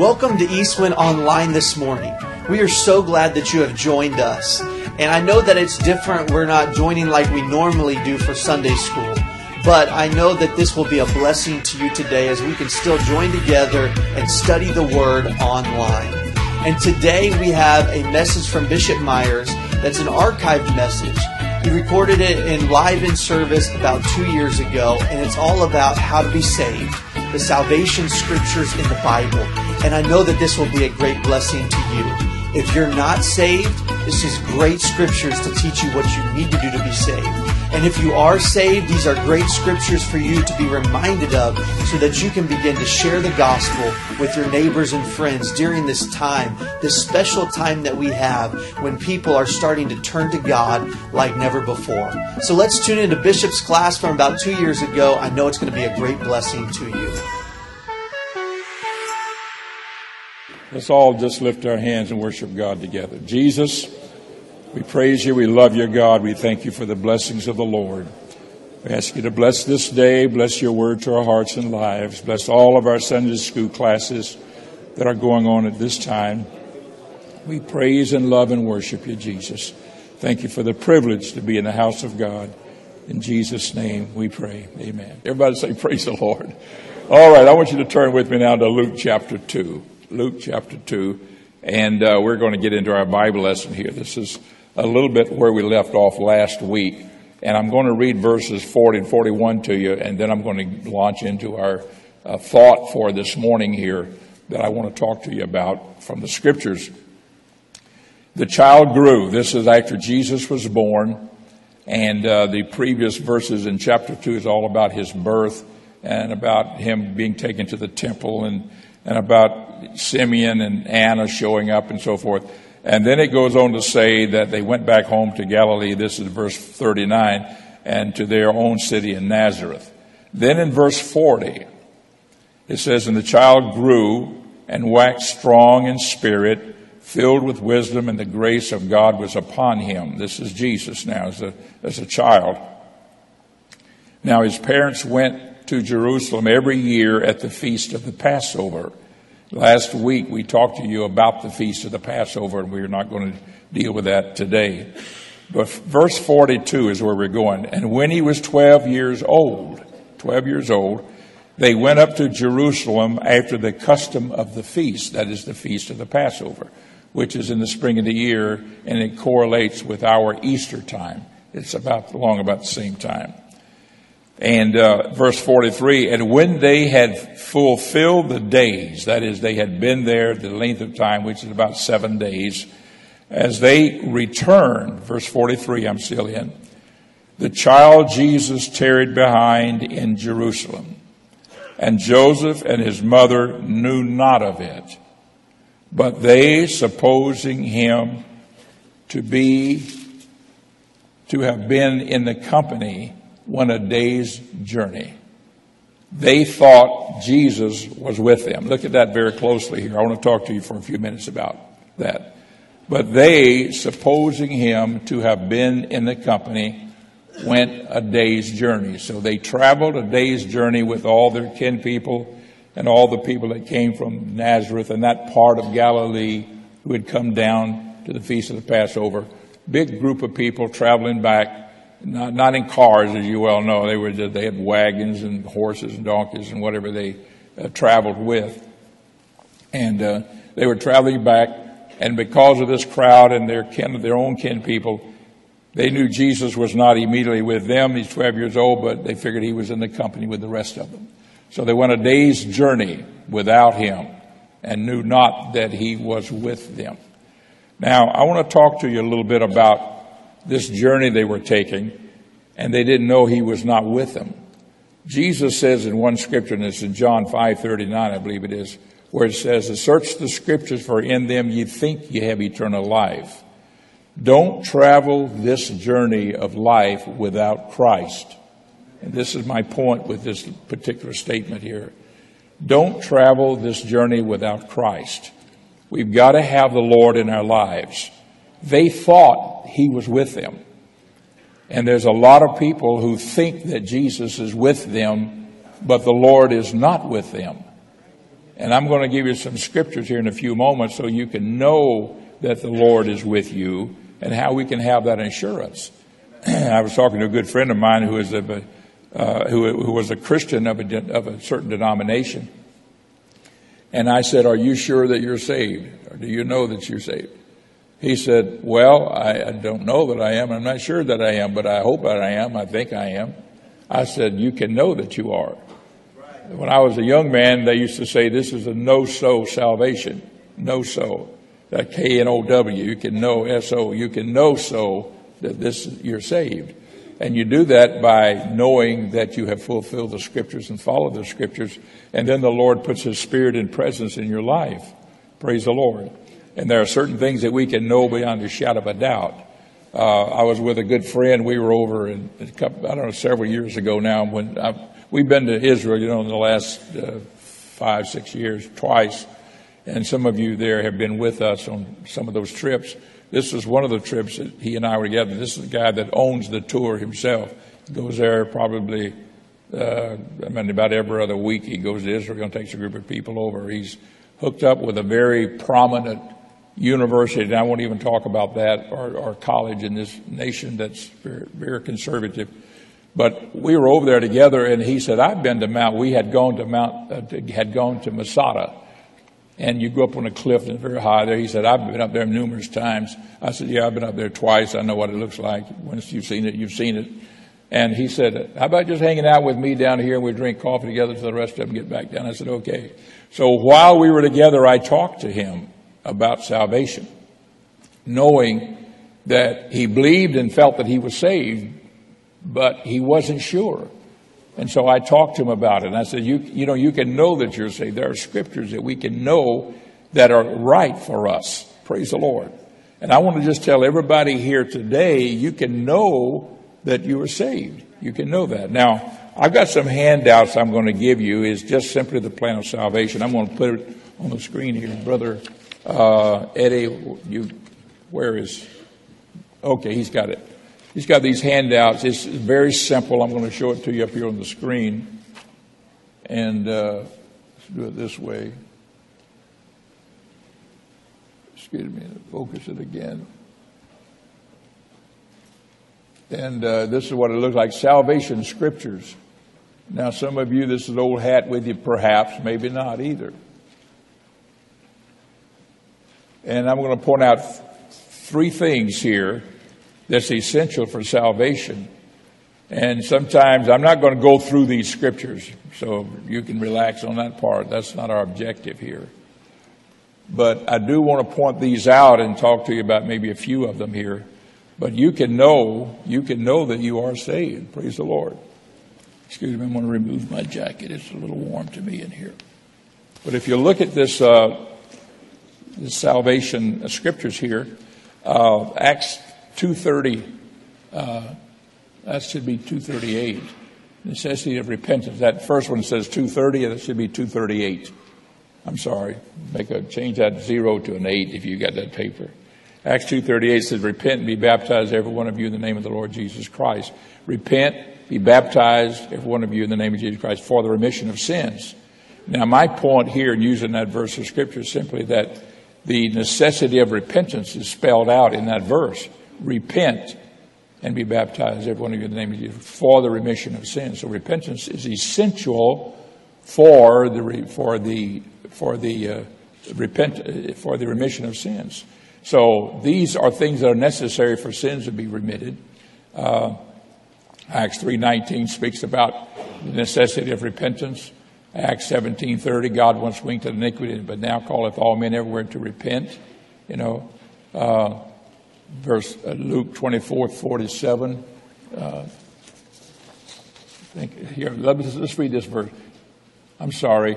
Welcome to Eastwind Online this morning. We are so glad that you have joined us. And I know that it's different. We're not joining like we normally do for Sunday school. But I know that this will be a blessing to you today as we can still join together and study the Word online. And today we have a message from Bishop Myers that's an archived message. He recorded it live in service about 2 years ago, and it's all about how to be saved, the salvation scriptures in the Bible. And I know that this will be a great blessing to you. If you're not saved, this is great scriptures to teach you what you need to do to be saved. And if you are saved, these are great scriptures for you to be reminded of so that you can begin to share the gospel with your neighbors and friends during this time, this special time that we have when people are starting to turn to God like never before. So let's tune into Bishop's class from about 2 years ago. I know it's going to be a great blessing to you. Let's all just lift our hands and worship God together. Jesus, we praise you. We love you, God. We thank you for the blessings of the Lord. We ask you to bless this day. Bless your word to our hearts and lives. Bless all of our Sunday school classes that are going on at this time. We praise and love and worship you, Jesus. Thank you for the privilege to be in the house of God. In Jesus' name we pray. Amen. Everybody say praise the Lord. All right, I want you to turn with me now to Luke chapter 2. Luke chapter 2, and we're going to get into our Bible lesson here. This is a little bit where we left off last week, and I'm going to read verses 40 and 41 to you, and then I'm going to launch into our thought for this morning here that I want to talk to you about from the Scriptures. The child grew. This is after Jesus was born, and the previous verses in chapter 2 is all about his birth and about him being taken to the temple and about Simeon and Anna showing up and so forth. And then it goes on to say that they went back home to Galilee. This is verse 39, and to their own city in Nazareth. Then in verse 40, it says, and the child grew and waxed strong in spirit, filled with wisdom, and the grace of God was upon him. This is Jesus now as a child. Now his parents went to Jerusalem every year at the feast of the Passover. Last week we talked to you about the feast of the Passover, and we're not going to deal with that today. But verse 42 is where we're going. And when he was 12 years old, they went up to Jerusalem after the custom of the feast, that is the feast of the Passover, which is in the spring of the year, and it correlates with our Easter time. It's about the same time. And verse 43, and when they had fulfilled the days, that is, they had been there the length of time, which is about 7 days, as they returned, verse 43, I'm still in, the child Jesus tarried behind in Jerusalem, and Joseph and his mother knew not of it, but they, supposing him to have been in the company, went a day's journey. They thought Jesus was with them. Look at that very closely here. I want to talk to you for a few minutes about that. But they, supposing him to have been in the company, went a day's journey. So they traveled a day's journey with all their kinpeople and all the people that came from Nazareth and that part of Galilee who had come down to the feast of the Passover. Big group of people traveling back. Not in cars, as you well know. They had wagons and horses and donkeys and whatever they traveled with. And they were traveling back, and because of this crowd and their own kin people, they knew Jesus was not immediately with them. He's 12 years old, but they figured he was in the company with the rest of them. So they went a day's journey without him and knew not that he was with them. Now, I want to talk to you a little bit about this journey they were taking, and they didn't know he was not with them. Jesus says in one scripture, and it's in John 5:39, I believe it is, where it says, search the scriptures, for in them ye think ye have eternal life. Don't travel this journey of life without Christ. And this is my point with this particular statement here. Don't travel this journey without Christ. We've got to have the Lord in our lives. They thought he was with them. And there's a lot of people who think that Jesus is with them, but the Lord is not with them. And I'm going to give you some scriptures here in a few moments so you can know that the Lord is with you and how we can have that assurance. I was talking to a good friend of mine who is who was a Christian of a certain denomination. And I said, "Are you sure that you're saved? Or do you know that you're saved?" He said, "Well, I don't know that I am. I'm not sure that I am, but I hope that I am. I think I am." I said, "You can know that you are." Right. When I was a young man, they used to say this is a no-so salvation. No-so. That K-N-O-W. You can know S-O. You can know so that this you're saved. And you do that by knowing that you have fulfilled the scriptures and followed the scriptures. And then the Lord puts his spirit and presence in your life. Praise the Lord. And there are certain things that we can know beyond a shadow of a doubt. I was with a good friend. We were over in, several years ago now. We've been to Israel, in the last 5-6 years, twice. And some of you there have been with us on some of those trips. This was one of the trips that he and I were together. This is the guy that owns the tour himself. He goes there probably, about every other week he goes to Israel and takes a group of people over. He's hooked up with a very prominent university, and I won't even talk about that, or college in this nation that's very, very conservative. But we were over there together, and he said, "I've been to we had gone to Masada. And you go up on a cliff and it's very high there." He said, "I've been up there numerous times." I said, "Yeah, I've been up there twice. I know what it looks like. Once you've seen it, you've seen it." And he said, "How about just hanging out with me down here and we drink coffee together till the rest of them get back down?" I said, "Okay." So while we were together, I talked to him about salvation, knowing that he believed and felt that he was saved, but he wasn't sure. And so I talked to him about it, and I said, you can know that you're saved. There are scriptures that we can know that are right for us. Praise the Lord. And I want to just tell everybody here today, you can know that you are saved. You can know that. Now, I've got some handouts I'm going to give you. It's just simply the plan of salvation. I'm going to put it on the screen here. Brother Eddie, okay, he's got it. He's got these handouts. It's very simple. I'm going to show it to you up here on the screen. And let's do it this way. Excuse me. Focus it again. And this is what it looks like. Salvation scriptures. Now, some of you, this is old hat with you, perhaps. Maybe not either. And I'm going to point out three things here that's essential for salvation. And sometimes I'm not going to go through these scriptures, so you can relax on that part. That's not our objective here. But I do want to point these out and talk to you about maybe a few of them here. But you can know that you are saved. Praise the Lord. Excuse me, I'm going to remove my jacket. It's a little warm to me in here. But if you look at this, this salvation scriptures here, Acts 2:30, that should be 2:38. Necessity of repentance. That first one says 2:30, and it should be 2:38. I'm sorry. Change that 0 to an 8 if you got that paper. Acts 2:38 says, "Repent and be baptized, every one of you, in the name of the Lord Jesus Christ." Repent, be baptized, every one of you, in the name of Jesus Christ, for the remission of sins. Now, my point here in using that verse of Scripture is simply that the necessity of repentance is spelled out in that verse. Repent and be baptized, every one of you, in the name of Jesus, for the remission of sins. So repentance is essential for the remission of sins. So these are things that are necessary for sins to be remitted. Acts 3:19 speaks about the necessity of repentance. Acts 17:30, "God once winked at iniquity, but now calleth all men everywhere to repent." Verse Luke 24:47. Let's read this verse. I'm sorry.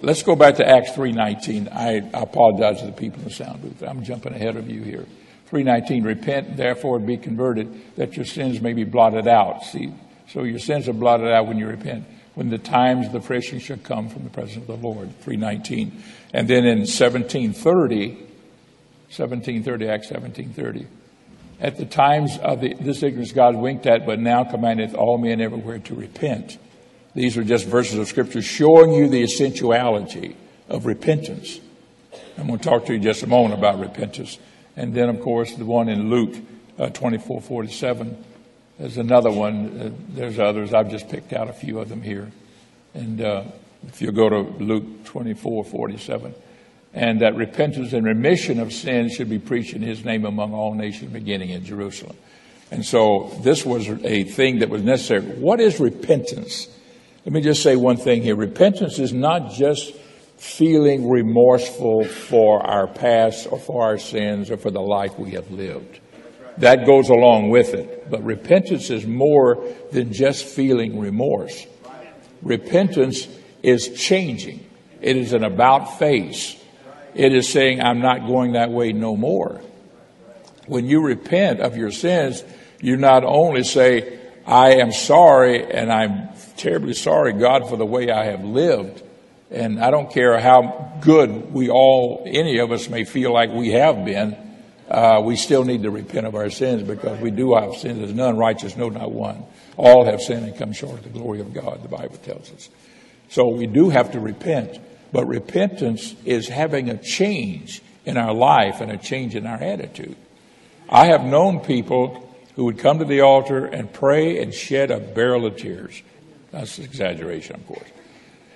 Let's go back to Acts 3:19. I apologize to the people in the sound booth. I'm jumping ahead of you here. 3:19. "Repent, therefore, and be converted, that your sins may be blotted out." See, so your sins are blotted out when you repent. "When the times of the refreshing shall come from the presence of the Lord." 3:19. And then in 17:30. Acts 17:30. "At the times of this ignorance God winked at, but now commandeth all men everywhere to repent." These are just verses of Scripture showing you the essentiality of repentance. I'm going to talk to you just a moment about repentance. And then, of course, the one in Luke 24:47. There's another one. There's others. I've just picked out a few of them here. And if you go to Luke 24:47, and that repentance and remission of sins should be preached in his name among all nations, beginning in Jerusalem. And so this was a thing that was necessary. What is repentance? Let me just say one thing here. Repentance is not just feeling remorseful for our past or for our sins or for the life we have lived. That goes along with it. But repentance is more than just feeling remorse. Repentance is changing. It is an about face. It is saying, I'm not going that way no more. When you repent of your sins, you not only say, I am sorry, and I'm terribly sorry, God, for the way I have lived. And I don't care how good we all, any of us may feel like we have been, we still need to repent of our sins, because we do have sins. There's none righteous, no, not one. All have sinned and come short of the glory of God, the Bible tells us. So we do have to repent. But repentance is having a change in our life and a change in our attitude. I have known people who would come to the altar and pray and shed a barrel of tears. That's an exaggeration, of course.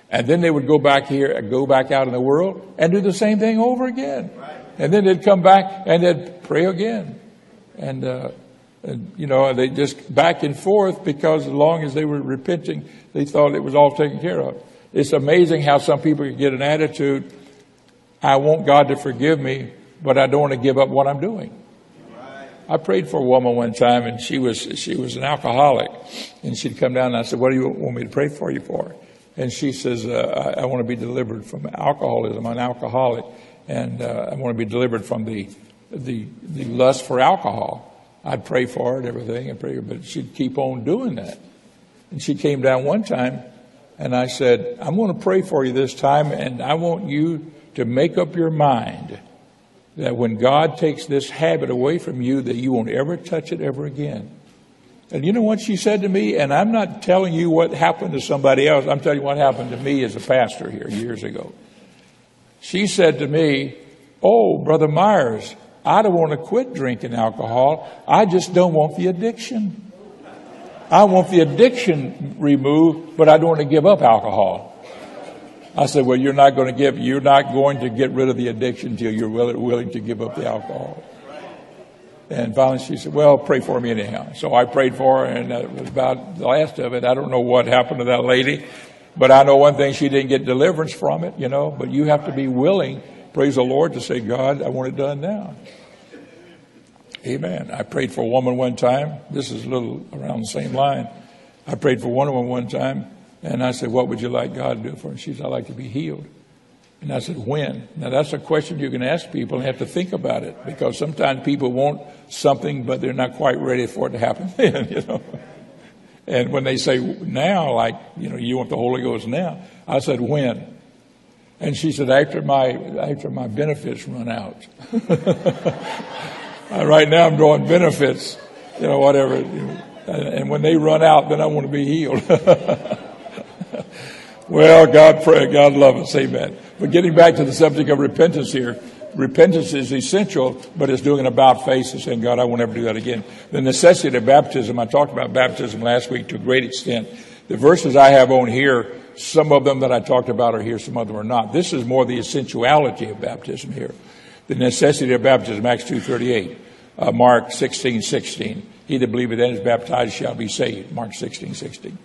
And then they would go back here and go back out in the world and do the same thing over again. And then they'd come back and they'd pray again. And you know, they just back and forth, because as long as they were repenting, they thought it was all taken care of. It's amazing how some people can get an attitude, I want God to forgive me, but I don't want to give up what I'm doing. I prayed for a woman one time, and she was an alcoholic, and she'd come down, and I said, what do you want me to pray for you for? And she says, I want to be delivered from alcoholism. I'm an alcoholic, and I want to be delivered from the lust for alcohol. I'd pray for her and everything, but she'd keep on doing that. And she came down one time, and I said, I'm going to pray for you this time, and I want you to make up your mind that when God takes this habit away from you, that you won't ever touch it ever again. And you know what she said to me? And I'm not telling you what happened to somebody else. I'm telling you what happened to me as a pastor here years ago. She said to me, oh, Brother Myers, I don't want to quit drinking alcohol. I just don't want the addiction. I want the addiction removed, but I don't want to give up alcohol. I said, well, you're not going to get rid of the addiction until you're willing to give up the alcohol. And finally she said, well, pray for me anyhow. So I prayed for her, and that was about the last of it. I don't know what happened to that lady, but I know one thing, she didn't get deliverance from it, you know, but you have to be willing, praise the Lord, to say, God, I want it done now. Amen. I prayed for a woman one time. This is a little around the same line. I prayed for one woman one time. And I said, what would you like God to do for me? She said, I'd like to be healed. And I said, when? Now, that's a question you can ask people and have to think about it, because sometimes people want something, but they're not quite ready for it to happen then, you know. And when they say now, like, you know, you want the Holy Ghost now. I said, when? And she said, after my benefits run out. Right now I'm drawing benefits, you know, whatever. And when they run out, then I want to be healed. Well, God pray, God love us, amen. But getting back to the subject of repentance here, repentance is essential, but it's doing an about face and saying, God, I won't ever do that again. The necessity of baptism, I talked about baptism last week to a great extent. The verses I have on here, some of them that I talked about are here, some of them are not. This is more the essentiality of baptism here. The necessity of baptism, Acts 2:38, Mark 16:16. He that believeth and is baptized shall be saved, Mark 16:16.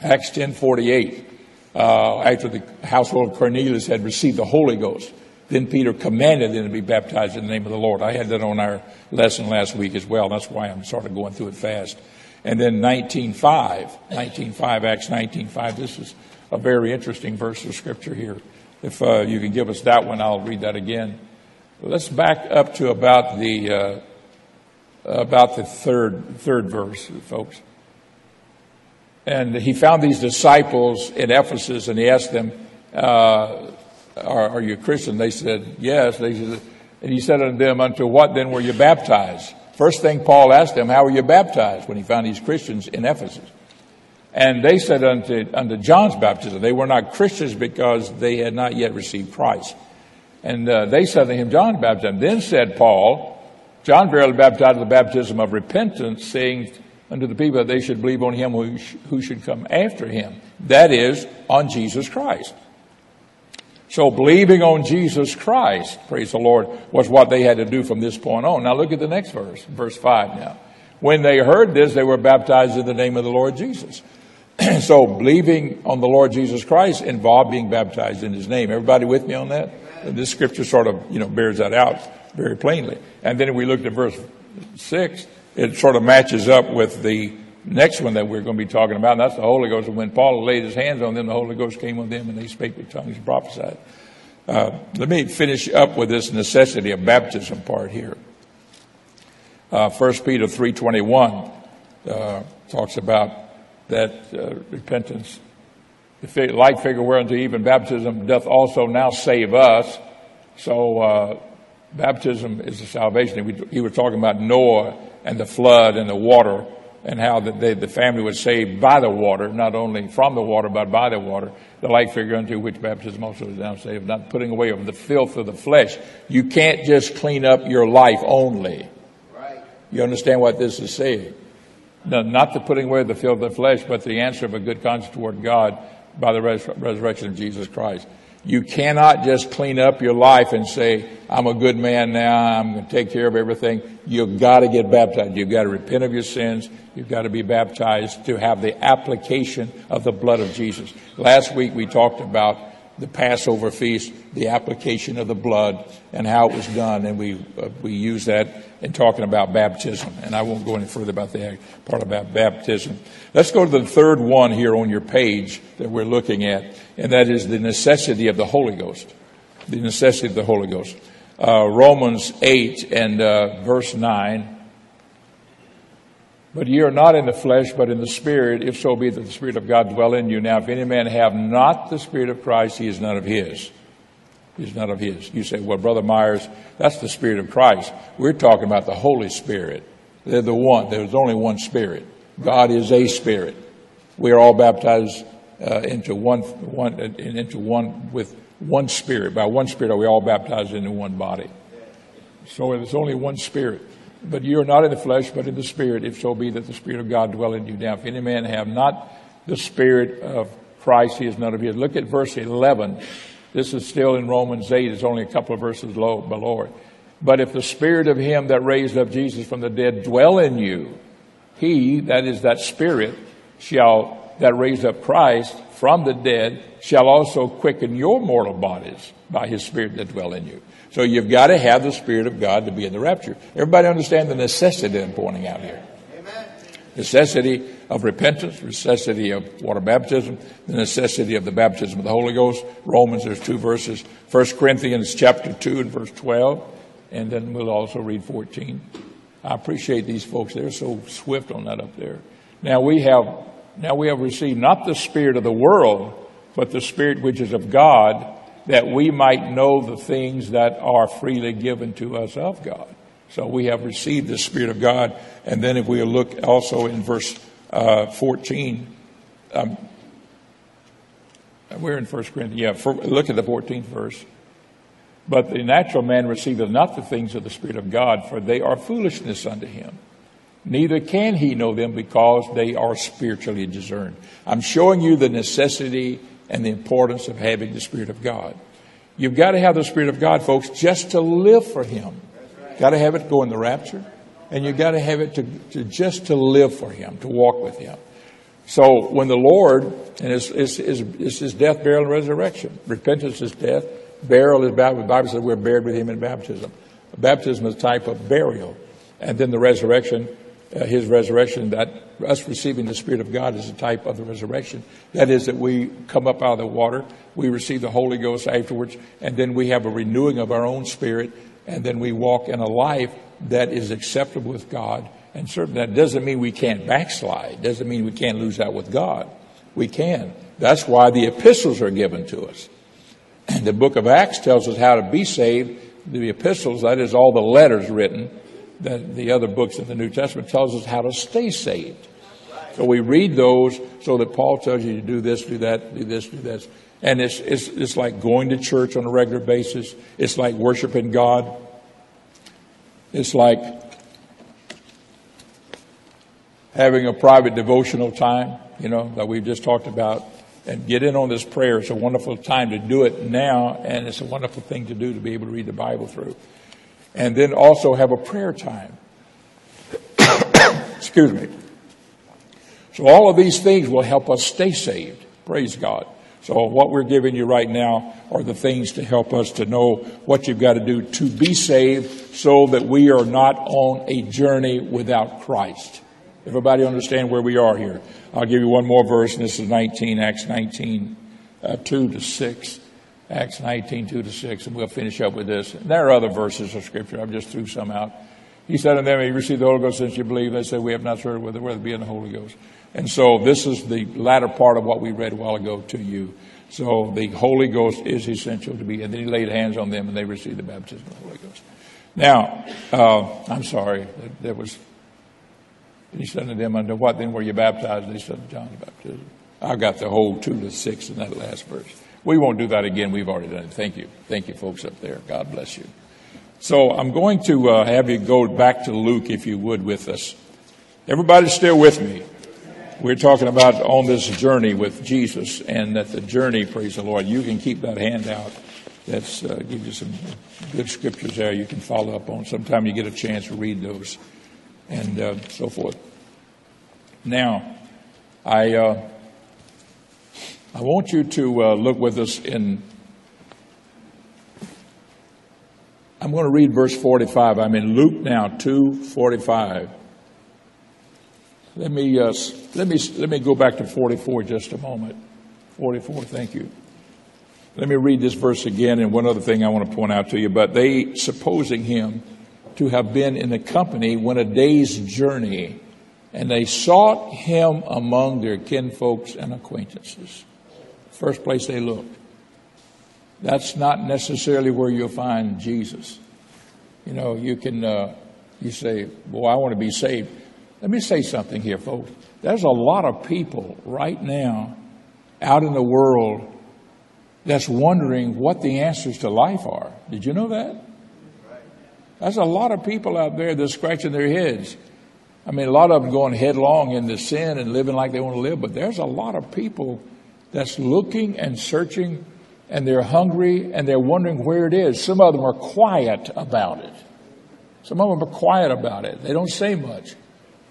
Acts 10:48. After the household of Cornelius had received the Holy Ghost, then Peter commanded them to be baptized in the name of the Lord. I had that on our lesson last week as well. That's why I'm sort of going through it fast. And then 19:5, Acts 19:5. This is a very interesting verse of Scripture here. If you can give us that one, I'll read that again. Let's back up to about the third verse, folks. And he found these disciples in Ephesus, and he asked them, are you a Christian? They said, yes. They said, and he said unto them, unto what then were you baptized? First thing Paul asked them, how were you baptized when he found these Christians in Ephesus? And they said unto John's baptism, they were not Christians because they had not yet received Christ. And they said unto him, John's baptism. Then said Paul, John verily baptized with the baptism of repentance, saying unto the people that they should believe on him who should come after him. That is, on Jesus Christ. So believing on Jesus Christ, praise the Lord, was what they had to do from this point on. Now look at the next verse, verse 5 now. When they heard this, they were baptized in the name of the Lord Jesus. So believing on the Lord Jesus Christ involved being baptized in his name. Everybody with me on that? This scripture sort of, bears that out very plainly. And then we looked at verse 6. It sort of matches up with the next one that we're going to be talking about, and that's the Holy Ghost. And when Paul laid his hands on them, the Holy Ghost came on them, and they spake with tongues and prophesied. Let me finish up with this necessity of baptism part here. 1 Peter 3:21 talks about that repentance. The like figure whereunto even baptism doth also now save us. So baptism is the salvation. He was talking about Noah and the flood and the water, and how the family was saved by the water, not only from the water, but by the water. The like figure unto which baptism also is now saved, not putting away of the filth of the flesh. You can't just clean up your life only. Right. You understand what this is saying? No, not the putting away of the filth of the flesh, but the answer of a good conscience toward God by the resurrection of Jesus Christ. You cannot just clean up your life and say, I'm a good man now, I'm going to take care of everything. You've got to get baptized. You've got to repent of your sins. You've got to be baptized to have the application of the blood of Jesus. Last week we talked about the Passover feast, the application of the blood, and how it was done. And we used that in talking about baptism. And I won't go any further about that part about baptism. Let's go to the third one here on your page that we're looking at, and that is the necessity of the Holy Ghost. The necessity of the Holy Ghost. Romans 8 and verse 9. But ye are not in the flesh, but in the Spirit, if so be that the Spirit of God dwell in you. Now, if any man have not the Spirit of Christ, he is none of his. He is none of his. You say, well, Brother Myers, that's the Spirit of Christ. We're talking about the Holy Spirit. They're the one. There's only one Spirit. God is a Spirit. We are all baptized into one with one Spirit. By one Spirit are we all baptized into one body. So there's only one Spirit. But you are not in the flesh, but in the Spirit, if so be that the Spirit of God dwell in you. Now, if any man have not the Spirit of Christ, he is none of his. Look at verse 11. This is still in Romans 8. It's only a couple of verses below it. But if the Spirit of him that raised up Jesus from the dead dwell in you, he, that is that Spirit, that raised up Christ from the dead, shall also quicken your mortal bodies by his Spirit that dwell in you. So you've got to have the Spirit of God to be in the rapture. Everybody understand the necessity I'm pointing out here. Amen. Necessity of repentance, necessity of water baptism, the necessity of the baptism of the Holy Ghost. Romans, there's two verses. 1 Corinthians chapter 2 and verse 12. And then we'll also read 14. I appreciate these folks. They're so swift on that up there. Now we have received not the spirit of the world, but the Spirit which is of God, that we might know the things that are freely given to us of God. So we have received the Spirit of God. And then if we look also in verse 14, we're in 1 Corinthians. Look at the 14th verse. But the natural man receiveth not the things of the Spirit of God, for they are foolishness unto him. Neither can he know them, because they are spiritually discerned. I'm showing you the necessity and the importance of having the Spirit of God. You've got to have the Spirit of God, folks, just to live for him. You've got to have it to go in the rapture. And you've got to have it to just to live for him, to walk with him. So when the Lord, and it's his death, burial, and resurrection. Repentance is death. Burial is baptism. The Bible says we're buried with him in baptism. Baptism is a type of burial. And then the resurrection, his resurrection, that us receiving the Spirit of God is a type of the resurrection. That is, that we come up out of the water, we receive the Holy Ghost afterwards, and then we have a renewing of our own spirit, and then we walk in a life that is acceptable with God. And certainly that doesn't mean we can't backslide. Doesn't mean we can't lose out with God. We can. That's why the epistles are given to us. And the book of Acts tells us how to be saved. The epistles, that is all the letters written, that the other books of the New Testament tells us how to stay saved. So we read those so that Paul tells you to do this, do that, do this, do this. And it's like going to church on a regular basis. It's like worshiping God. It's like having a private devotional time, you know, that we've just talked about. And get in on this prayer. It's a wonderful time to do it now, and it's a wonderful thing to do to be able to read the Bible through. And then also have a prayer time. Excuse me. So all of these things will help us stay saved. Praise God. So what we're giving you right now are the things to help us to know what you've got to do to be saved so that we are not on a journey without Christ. Everybody understand where we are here. I'll give you one more verse, and this is Acts 19, 2 to 6, and we'll finish up with this. And there are other verses of Scripture. I've just threw some out. He said unto them, "Have you received the Holy Ghost since you believe?" They said, "We have not heard whether it be in the Holy Ghost." And so this is the latter part of what we read a while ago to you. So the Holy Ghost is essential to be, and then he laid hands on them, and they received the baptism of the Holy Ghost. Now, I'm sorry, there was... And he said to them, "Under what then were you baptized?" And they said, "John the Baptist." I got the whole 2 to 6 in that last verse. We won't do that again. We've already done it. Thank you. Thank you, folks up there. God bless you. So I'm going to have you go back to Luke, if you would, with us. Everybody still with me? We're talking about on this journey with Jesus, and that the journey, praise the Lord, you can keep that handout. That's give you some good scriptures there you can follow up on. Sometime you get a chance to read those. And so forth. Now, I want you to look with us in. I'm going to read verse 45. I'm in Luke now, 2:45. Let me go back to 44 just a moment. 44. Thank you. Let me read this verse again, and one other thing I want to point out to you. But they, supposing him to have been in the company, went a day's journey, and they sought him among their kinfolks and acquaintances. First place they looked. That's not necessarily where you'll find Jesus. You know, you can, you say, "Boy, I want to be saved." Let me say something here, folks. There's a lot of people right now out in the world that's wondering what the answers to life are. Did you know that? There's a lot of people out there that's scratching their heads. I mean, a lot of them going headlong into sin and living like they want to live. But there's a lot of people that's looking and searching, and they're hungry, and they're wondering where it is. Some of them are quiet about it. Some of them are quiet about it. They don't say much.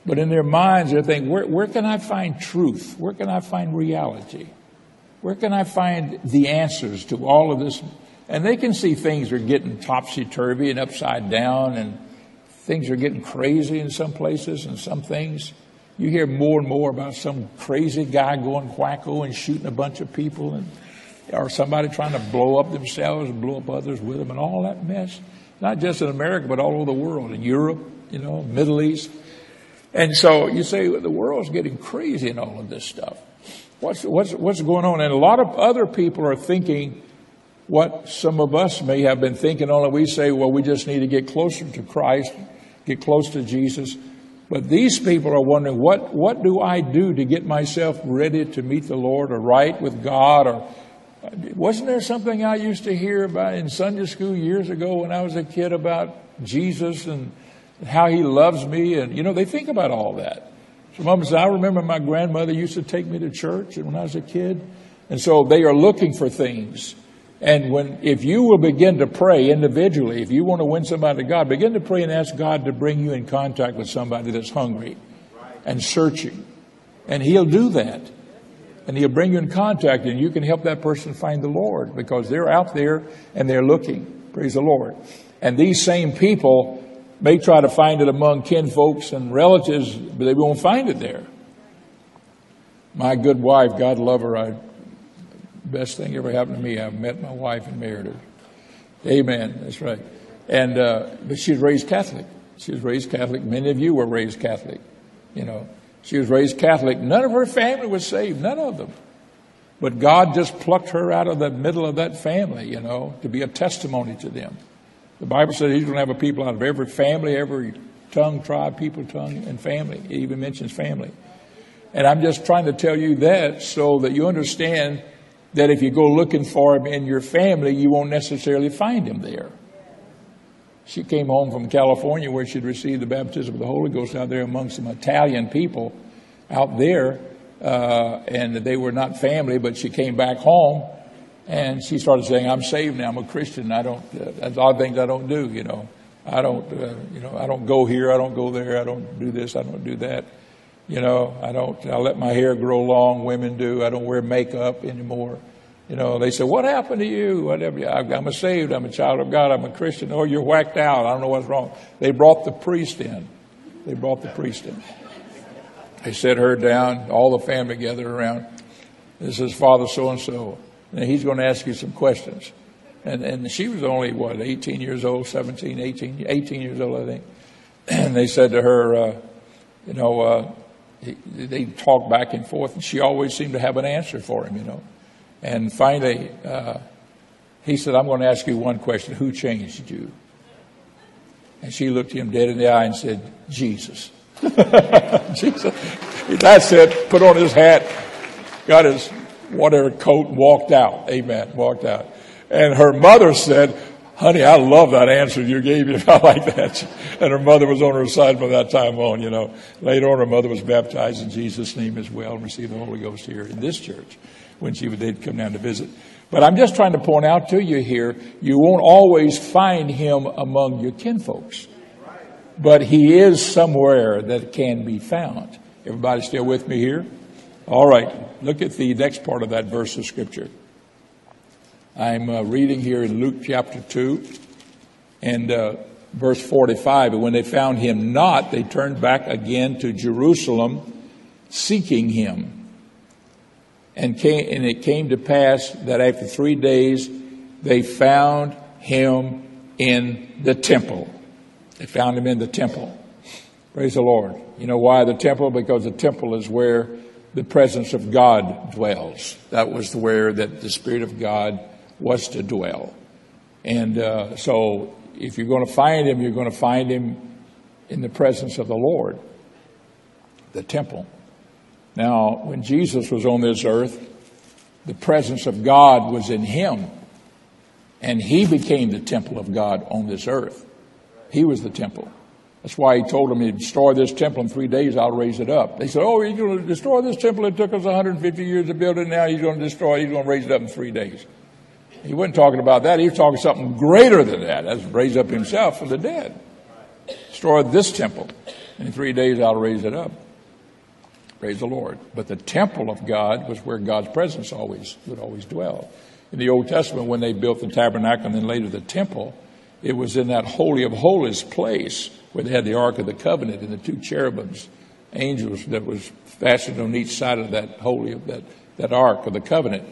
But in their minds, they're thinking, where can I find truth? Where can I find reality? Where can I find the answers to all of this? And they can see things are getting topsy-turvy and upside down, and things are getting crazy in some places and some things. You hear more and more about some crazy guy going wacko and shooting a bunch of people, and or somebody trying to blow up themselves and blow up others with them and all that mess. Not just in America, but all over the world, in Europe, you know, Middle East. And so you say, well, the world's getting crazy in all of this stuff. What's going on? And a lot of other people are thinking what some of us may have been thinking, only we say, well, we just need to get closer to Christ, get close to Jesus. But these people are wondering, what do I do to get myself ready to meet the Lord or right with God? Or wasn't there something I used to hear about in Sunday school years ago when I was a kid about Jesus and how he loves me? And, you know, they think about all that. Some of them say, I remember my grandmother used to take me to church when I was a kid. And so they are looking for things. And if you will begin to pray individually, if you want to win somebody to God, begin to pray and ask God to bring you in contact with somebody that's hungry and searching. And he'll do that. And he'll bring you in contact, and you can help that person find the Lord, because they're out there and they're looking. Praise the Lord. And these same people may try to find it among kinfolks and relatives, but they won't find it there. My good wife, God love her, best thing ever happened to me. I met my wife and married her. Amen. That's right. And but she was raised Catholic. She was raised Catholic. Many of you were raised Catholic. You know, she was raised Catholic. None of her family was saved. None of them. But God just plucked her out of the middle of that family, you know, to be a testimony to them. The Bible says he's going to have a people out of every family, every tongue, tribe, people, tongue, and family. It even mentions family. And I'm just trying to tell you that so that you understand that if you go looking for him in your family, you won't necessarily find him there. She came home from California where she'd received the baptism of the Holy Ghost out there among some Italian people out there. And they were not family, but she came back home and she started saying, I'm saved now. I'm a Christian. I don't, that's all things I don't do, you know. I don't, you know, I don't go here. I don't go there. I don't do this. I don't do that. You know, I let my hair grow long. Women do. I don't wear makeup anymore. You know, they say, what happened to you? Whatever. I'm a saved. I'm a child of God. I'm a Christian. Oh, you're whacked out. I don't know what's wrong. They brought the priest in. They brought the priest in. They set her down. All the family gathered around. This is Father so-and-so. And he's going to ask you some questions. And she was only, what, 18 years old, 17, 18, 18 years old, I think. And they said to her, you know, they talked back and forth. And she always seemed to have an answer for him, you know. And finally, he said, I'm going to ask you one question. Who changed you? And she looked him dead in the eye and said, Jesus. Jesus. That's it. Put on his hat, got his whatever coat, and walked out. Amen. Walked out. And her mother said, honey, I love that answer you gave me. I like that. And her mother was on her side from that time on, you know. Later on, her mother was baptized in Jesus' name as well and received the Holy Ghost here in this church when they'd come down to visit. But I'm just trying to point out to you here, you won't always find him among your kinfolks. But he is somewhere that can be found. Everybody still with me here? All right. Look at the next part of that verse of Scripture. I'm reading here in Luke chapter 2 and verse 45. And when they found him not, they turned back again to Jerusalem, seeking him. And it came to pass that after 3 days, they found him in the temple. They found him in the temple. Praise the Lord. You know why the temple? Because the temple is where the presence of God dwells. That was where that the Spirit of God was to dwell. And so if you're going to find him, you're going to find him in the presence of the Lord, the temple. Now, when Jesus was on this earth, the presence of God was in him. And he became the temple of God on this earth. He was the temple. That's why he told them, destroy this temple in 3 days, I'll raise it up. They said, oh, he's going to destroy this temple. It took us 150 years to build it. Now he's going to destroy it. He's going to raise it up in 3 days. He wasn't talking about that. He was talking something greater than that. That's raise up himself from the dead. Destroy this temple. In 3 days, I'll raise it up. Praise the Lord. But the temple of God was where God's presence would always dwell. In the Old Testament, when they built the tabernacle and then later the temple, it was in that Holy of Holies place where they had the Ark of the Covenant and the two cherubims, angels that was fastened on each side of that Holy of that Ark of the Covenant.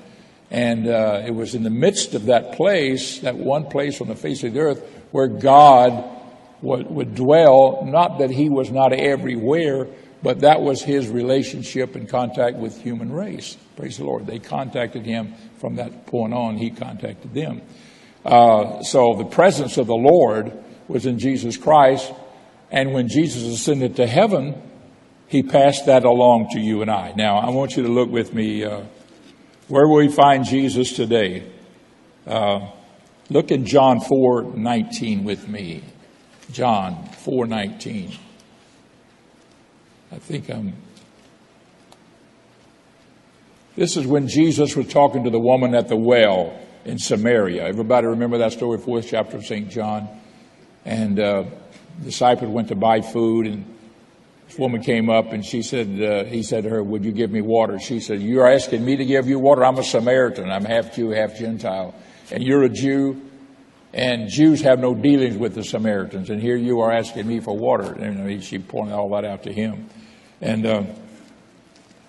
And it was in the midst of that place, that one place on the face of the earth, where God would dwell. Not that he was not everywhere, but that was his relationship and contact with human race. Praise the Lord. They contacted him from that point on. He contacted them. So the presence of the Lord was in Jesus Christ. And when Jesus ascended to heaven, he passed that along to you and I. Now, I want you to look with me. Where will we find Jesus today? Look in John 4:19 with me. John 4:19. This is when Jesus was talking to the woman at the well in Samaria. Everybody remember that story, 4th chapter of St. John? And the disciples went to buy food, and this woman came up, and she said, he said to her, would you give me water? She said, you are asking me to give you water? I'm a Samaritan. I'm half Jew, half Gentile. And you're a Jew, and Jews have no dealings with the Samaritans. And here you are asking me for water. And she pointed all that out to him.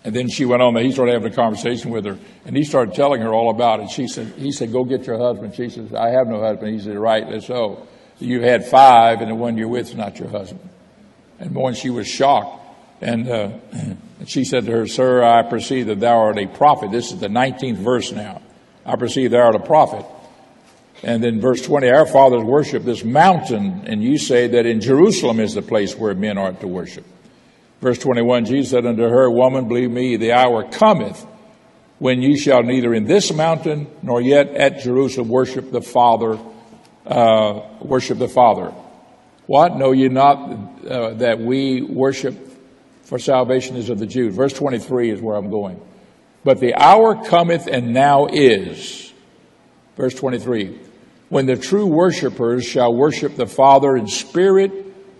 And then she went on there. He started having a conversation with her, and he started telling her all about it. He said, go get your husband. She says, I have no husband. He said, right, let's go. You had 5, and the one you're with is not your husband. And boy, she was shocked. And she said to her, sir, I perceive that thou art a prophet. This is the 19th verse now. I perceive thou art a prophet. And then verse 20, our fathers worship this mountain, and you say that in Jerusalem is the place where men are to worship. Verse 21, Jesus said unto her, Woman, believe me, the hour cometh when ye shall neither in this mountain nor yet at Jerusalem worship the Father. What? Know ye not that we worship for salvation is of the Jews? Verse 23 is where I'm going. But the hour cometh and now is. Verse 23. When the true worshipers shall worship the Father in spirit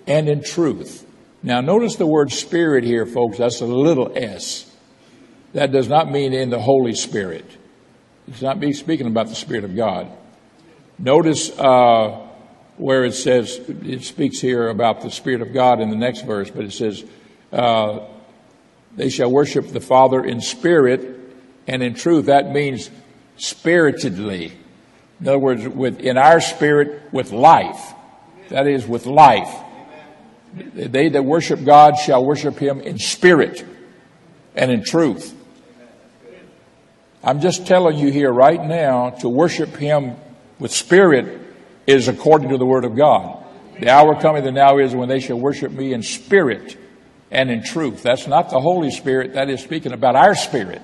and in truth. Now notice the word spirit here, folks. That's a little s. That does not mean in the Holy Spirit. It's not me speaking about the Spirit of God. Notice where it says, it speaks here about the Spirit of God in the next verse, but it says, they shall worship the Father in spirit and in truth. That means spiritedly. In other words, in our spirit, with life. That is, with life. They that worship God shall worship him in spirit and in truth. I'm just telling you here right now, to worship him with spirit is according to the word of God. The hour coming that now is when they shall worship me in spirit and in truth. That's not the Holy Spirit. That is speaking about our spirit.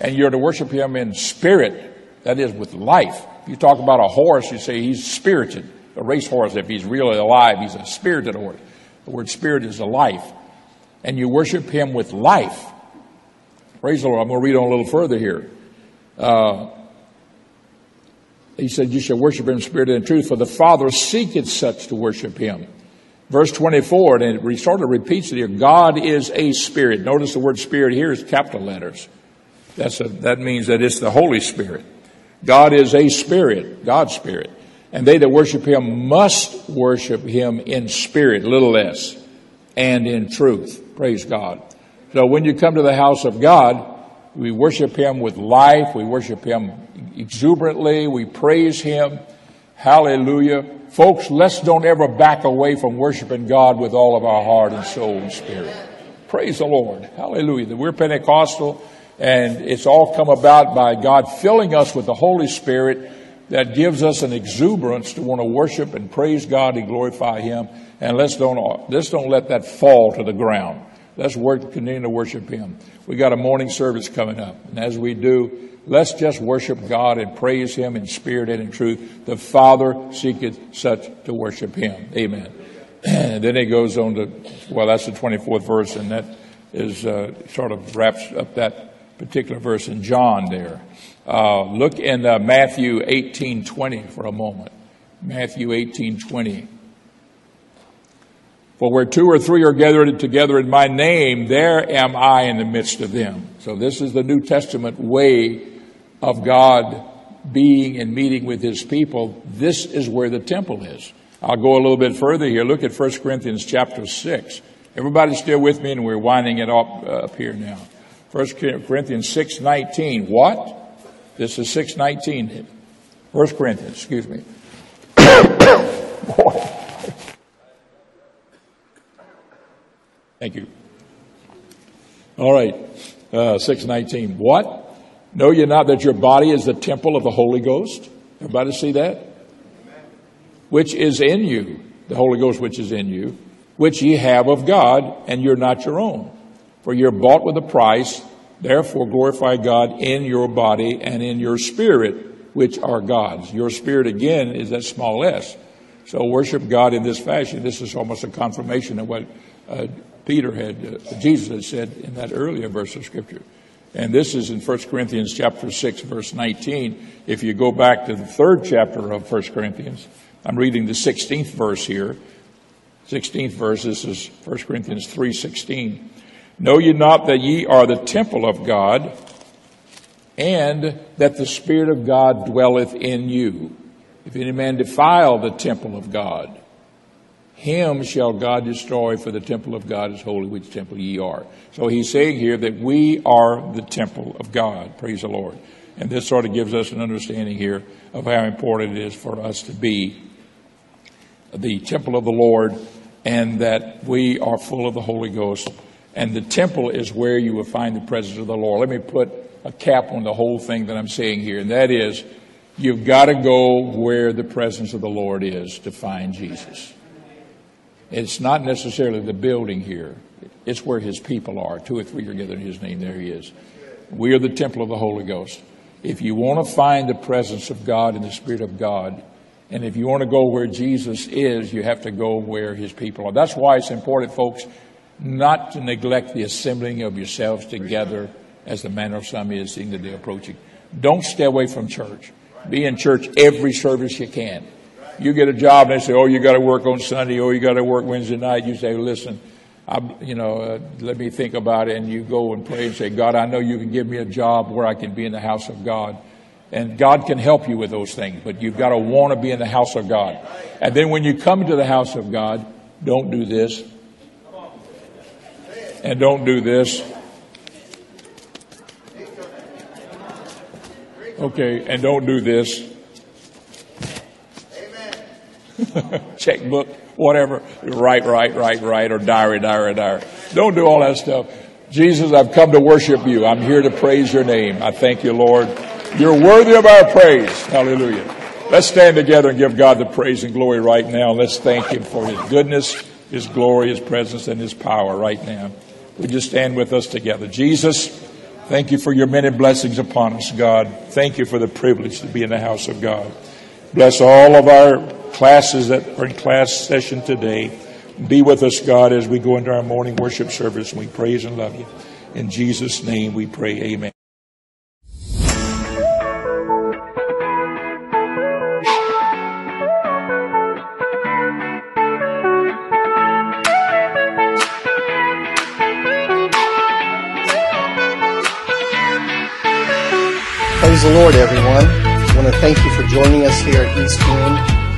And you're to worship him in spirit. That is with life. If you talk about a horse, you say he's spirited. A race horse, if he's really alive, he's a spirited horse. The word spirit is a life. And you worship him with life. Praise the Lord. I'm going to read on a little further here. He said, you shall worship him in spirit and in truth, for the Father seeketh such to worship him. Verse 24, and it sort of repeats it here. God is a spirit. Notice the word spirit here is capital letters. That means that it's the Holy Spirit. God is a spirit, God's spirit. And they that worship him must worship him in spirit, little s, and in truth. Praise God. So when you come to the house of God, we worship him with life. We worship him exuberantly. We praise him. Hallelujah. Folks, let's don't ever back away from worshiping God with all of our heart and soul and spirit. Praise the Lord. Hallelujah. We're Pentecostal, and it's all come about by God filling us with the Holy Spirit that gives us an exuberance to want to worship and praise God and glorify him. And let's don't let that fall to the ground. Let's continue to worship him. We got a morning service coming up. And as we do, let's just worship God and praise him in spirit and in truth. The Father seeketh such to worship him. Amen. And then he goes on to, well, that's the 24th verse. And that is sort of wraps up that particular verse in John there. Look in Matthew 18:20 for a moment. Matthew 18:20. For where two or three are gathered together in my name, there am I in the midst of them. So this is the New Testament way of God being and meeting with his people. This is where the temple is. I'll go a little bit further here. Look at 1 Corinthians chapter 6. Everybody's still with me, and we're winding it up here now. 1 Corinthians 6:19. What? This is 6:19. 1 Corinthians, excuse me. Boy. Thank you. All right, 6:19. What? Know ye not that your body is the temple of the Holy Ghost? Everybody see that? Amen. Which is in you, the Holy Ghost which is in you, which ye have of God, and you're not your own. For you're bought with a price, therefore glorify God in your body and in your spirit, which are God's. Your spirit, again, is that small s. So worship God in this fashion. This is almost a confirmation of what Jesus had said in that earlier verse of Scripture. And this is in 1 Corinthians chapter 6, verse 19. If you go back to the third chapter of 1 Corinthians, I'm reading the 16th verse here. 16th verse, this is 1 Corinthians 3:16. Know ye not that ye are the temple of God, and that the Spirit of God dwelleth in you? If any man defile the temple of God, him shall God destroy, for the temple of God is holy, which temple ye are. So he's saying here that we are the temple of God. Praise the Lord. And this sort of gives us an understanding here of how important it is for us to be the temple of the Lord, and that we are full of the Holy Ghost. And the temple is where you will find the presence of the Lord. Let me put a cap on the whole thing that I'm saying here, and that is, you've got to go where the presence of the Lord is to find Jesus. It's not necessarily the building here. It's where his people are. Two or three are gathered in his name. There he is. We are the temple of the Holy Ghost. If you want to find the presence of God and the Spirit of God, and if you want to go where Jesus is, you have to go where his people are. That's why it's important, folks, not to neglect the assembling of yourselves together as the manner of some is, seeing the day approaching. Don't stay away from church. Be in church every service you can. You get a job and they say, oh, you got to work on Sunday, or you got to work Wednesday night. You say, listen, let me think about it. And you go and pray and say, God, I know you can give me a job where I can be in the house of God. And God can help you with those things, but you've got to want to be in the house of God. And then when you come to the house of God, don't do this. And don't do this. Okay, and don't do this. Checkbook, whatever. Write, or diary. Don't do all that stuff. Jesus, I've come to worship you. I'm here to praise your name. I thank you, Lord. You're worthy of our praise. Hallelujah. Let's stand together and give God the praise and glory right now. Let's thank him for his goodness, his glory, his presence, and his power right now. Would you stand with us together? Jesus, thank you for your many blessings upon us, God. Thank you for the privilege to be in the house of God. Bless all of our classes that are in class session today. Be with us, God, as we go into our morning worship service. We praise and love you. In Jesus' name we pray. Amen. Praise the Lord, everyone. I want to thank you for joining us here at Eastwind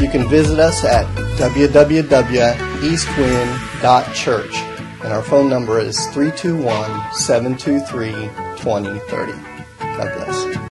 You can visit us at www.eastwind.church, and our phone number is 321-723-2030. God bless.